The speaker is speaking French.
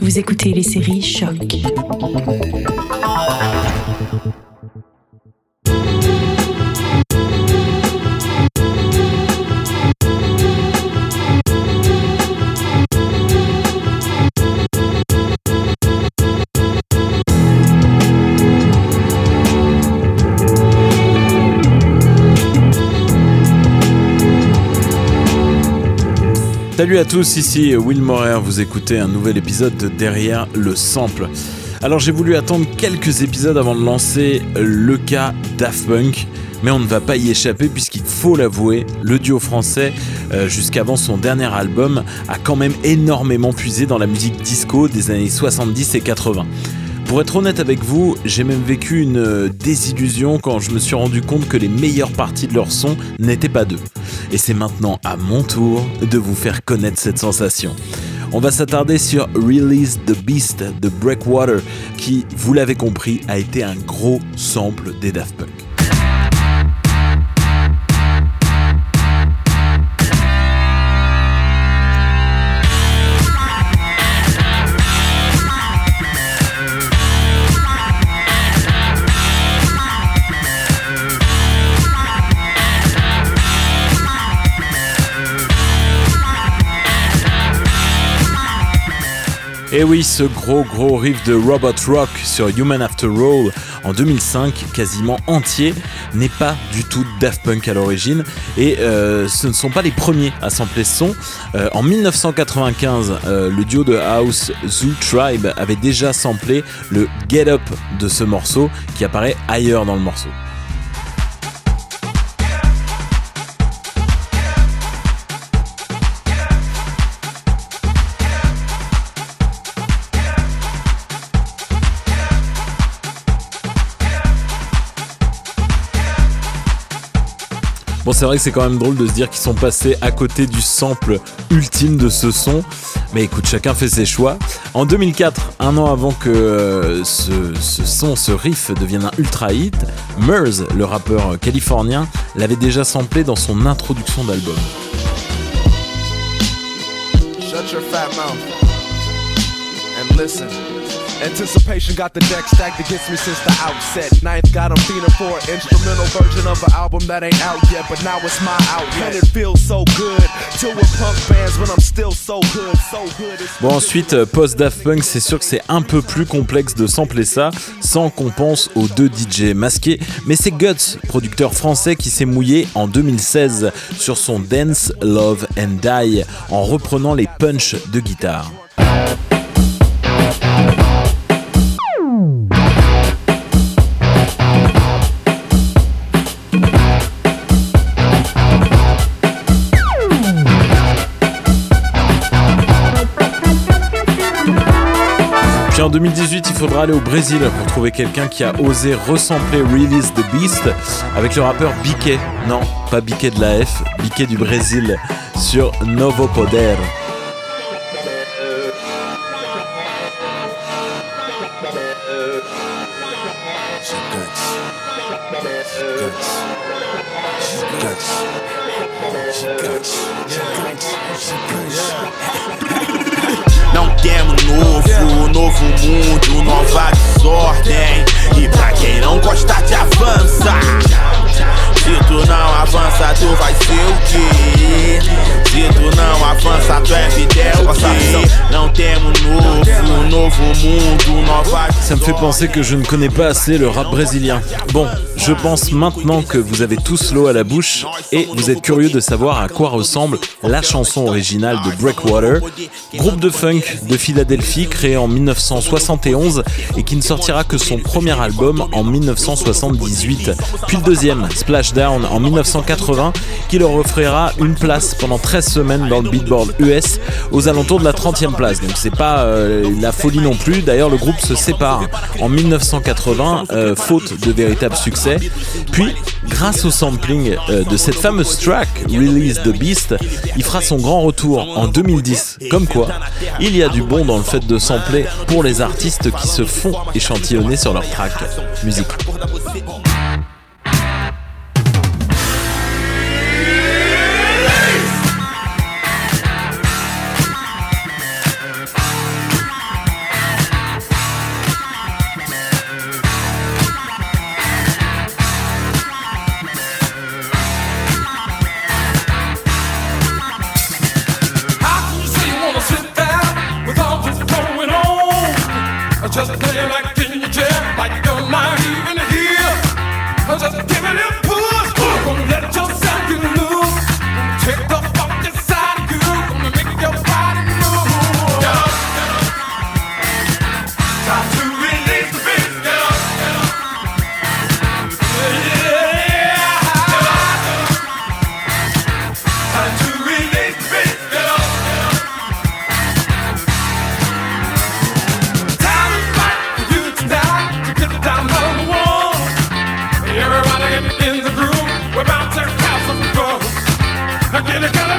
Vous écoutez les séries Choc. Salut à tous, ici Will Morer, vous écoutez un nouvel épisode de Derrière le Sample. Alors j'ai voulu attendre quelques épisodes avant de lancer le cas Daft Punk, mais on ne va pas y échapper puisqu'il faut l'avouer, le duo français, jusqu'avant son dernier album, a quand même énormément puisé dans la musique disco des années 70 et 80. Pour être honnête avec vous, j'ai même vécu une désillusion quand je me suis rendu compte que les meilleures parties de leur son n'étaient pas d'eux. Et c'est maintenant à mon tour de vous faire connaître cette sensation. On va s'attarder sur Release the Beast de Breakwater qui, vous l'avez compris, a été un gros sample des Daft Punk. Et oui, ce gros riff de Robot Rock sur Human After All en 2005, quasiment entier, n'est pas du tout Daft Punk à l'origine. Et ce ne sont pas les premiers à sampler ce son. En 1995, le duo de house Zoo Tribe avait déjà samplé le Get Up de ce morceau qui apparaît ailleurs dans le morceau. Bon, c'est vrai que c'est quand même drôle de se dire qu'ils sont passés à côté du sample ultime de ce son, mais écoute, chacun fait ses choix. En 2004, un an avant que ce riff devienne un ultra hit, Murs, le rappeur californien, l'avait déjà samplé dans son introduction d'album. Shut your fat mouth and listen. Anticipation got the deck stacked against me since the outset. Ninth got a feeling for an instrumental version of an album that ain't out yet, but now it's my outlet. And it feels so good, till we're punk fans when I'm still so good, so good. Bon, ensuite, post Daft Punk, c'est sûr que c'est un peu plus complexe de sampler ça sans qu'on pense aux deux DJ masqués, mais c'est Guts, producteur français, qui s'est mouillé en 2016 sur son Dance, Love and Die en reprenant les punchs de guitare. Puis en 2018, il faudra aller au Brésil pour trouver quelqu'un qui a osé ressembler Release the Beast avec le rappeur Biquet. Non, pas Biquet de la F, Biquet du Brésil sur Novo Poder. Não queremos novo mundo, nova desordem. E pra quem não gosta de avança, se tu não avança, tu vai ser o quê? Se tu não avança, tu é fidel o quê? Não temos novo mundo, nova desordem. Ça me fait penser que je ne connais pas assez le rap brésilien. Bon, je pense maintenant que vous avez tous l'eau à la bouche et vous êtes curieux de savoir à quoi ressemble la chanson originale de Breakwater, groupe de funk de Philadelphie créé en 1971 et qui ne sortira que son premier album en 1978, puis le deuxième, Splashdown, en 1980, qui leur offrira une place pendant 13 semaines dans le Billboard US aux alentours de la 30e place. Donc c'est pas la folie non plus, d'ailleurs le groupe se sépare en 1980, faute de véritable succès. Puis, grâce au sampling de cette fameuse track Release the Beast, il fera son grand retour en 2010. Comme quoi, il y a du bon dans le fait de sampler pour les artistes qui se font échantillonner sur leur track. Musique. Just play it like in your chair, like you're not even here. Just give it a push. Don't let yourself get loose. Take the fuck inside of you. Gonna make your body move. Get up, get up. Time to release the beast. Get up, get up. Yeah. Get up, get up. Time to release the beast. Get up, get up. Time is right for you tonight to get the time on the wall. Everybody in the groove, we're bouncing house on the floor. Now get it, get it.